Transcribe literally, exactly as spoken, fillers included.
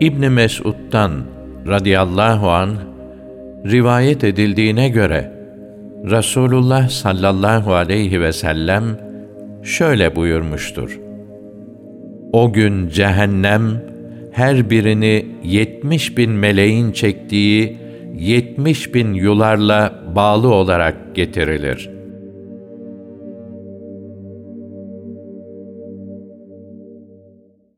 İbn Mes'ud'dan radıyallahu anh rivayet edildiğine göre Resulullah sallallahu aleyhi ve sellem şöyle buyurmuştur: O gün cehennem her birini yetmiş bin meleğin çektiği yetmiş bin yularla bağlı olarak getirilir.